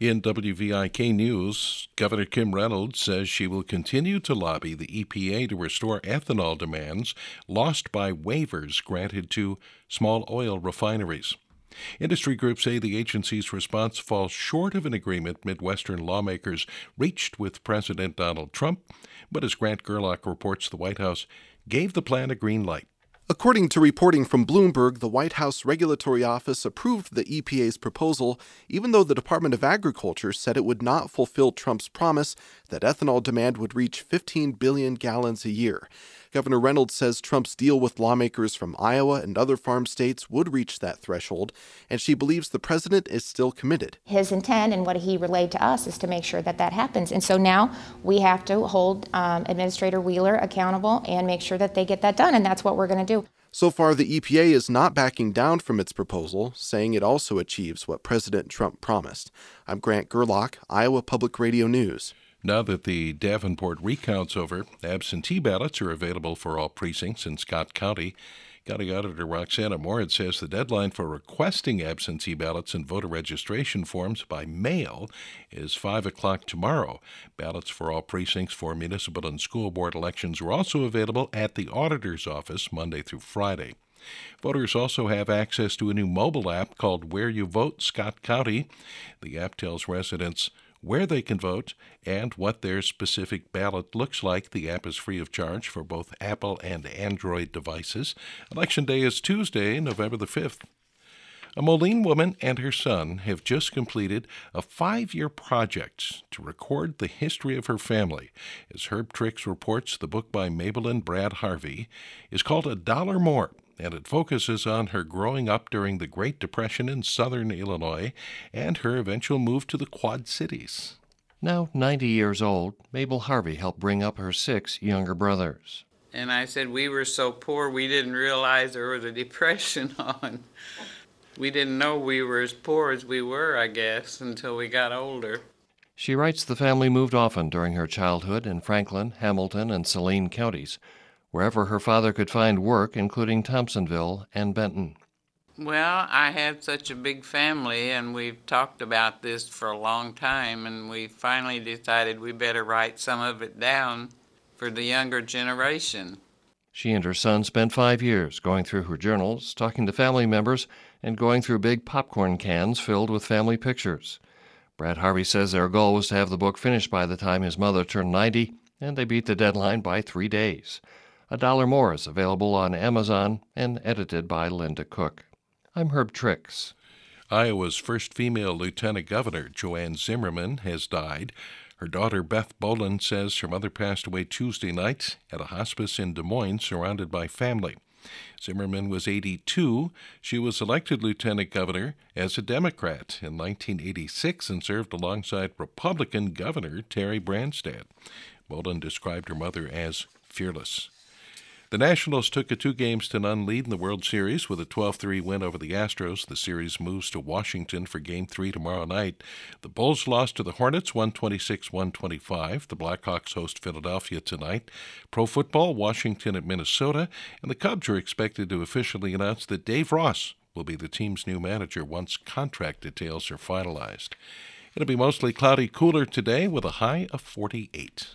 In WVIK News, Governor Kim Reynolds says she will continue to lobby the EPA to restore ethanol demands lost by waivers granted to small oil refineries. Industry groups say the agency's response falls short of an agreement Midwestern lawmakers reached with President Donald Trump, but as Grant Gerlach reports, the White House gave the plan a green light. According to reporting from Bloomberg, the White House Regulatory Office approved the EPA's proposal, even though the Department of Agriculture said it would not fulfill Trump's promise that ethanol demand would reach 15 billion gallons a year. Governor Reynolds says Trump's deal with lawmakers from Iowa and other farm states would reach that threshold, and she believes the president is still committed. His intent and what he relayed to us is to make sure that that happens. And so now we have to hold Administrator Wheeler accountable and make sure that they get that done, and that's what we're going to do. So far, the EPA is not backing down from its proposal, saying it also achieves what President Trump promised. I'm Grant Gerlach, Iowa Public Radio News. Now that the Davenport recount's over, absentee ballots are available for all precincts in Scott County. County Auditor Roxanna Moritz says the deadline for requesting absentee ballots and voter registration forms by mail is 5 o'clock tomorrow. Ballots for all precincts for municipal and school board elections are also available at the auditor's office Monday through Friday. Voters also have access to a new mobile app called Where You Vote Scott County. The app tells residents where they can vote, and what their specific ballot looks like. The app is free of charge for both Apple and Android devices. Election day is Tuesday, November the 5th. A Moline woman and her son have just completed a 5-year project to record the history of her family. As Herb Trix reports, the book by Mabel and Brad Harvey is called A Dollar More, and it focuses on her growing up during the Great Depression in southern Illinois and her eventual move to the Quad Cities. Now 90 years old, Mabel Harvey helped bring up her 6 younger brothers. And I said, we were so poor we didn't realize there was a depression on. We didn't know we were as poor as we were, I guess, until we got older. She writes the family moved often during her childhood in Franklin, Hamilton, and Saline counties, wherever her father could find work, including Thompsonville and Benton. Well, I had such a big family, and we've talked about this for a long time, and we finally decided we better write some of it down for the younger generation. She and her son spent 5 years going through her journals, talking to family members, and going through big popcorn cans filled with family pictures. Brad Harvey says their goal was to have the book finished by the time his mother turned 90, and they beat the deadline by 3 days. A Dollar More is available on Amazon and edited by Linda Cook. I'm Herb Trix. Iowa's first female lieutenant governor, Joanne Zimmerman, has died. Her daughter, Beth Boland, says her mother passed away Tuesday night at a hospice in Des Moines surrounded by family. Zimmerman was 82. She was elected lieutenant governor as a Democrat in 1986 and served alongside Republican Governor Terry Branstad. Boland described her mother as fearless. The Nationals took a 2-game-to-none lead in the World Series with a 12-3 win over the Astros. The series moves to Washington for Game 3 tomorrow night. The Bulls lost to the Hornets 126-125. The Blackhawks host Philadelphia tonight. Pro football, Washington at Minnesota. And the Cubs are expected to officially announce that Dave Ross will be the team's new manager once contract details are finalized. It'll be mostly cloudy, cooler today with a high of 48.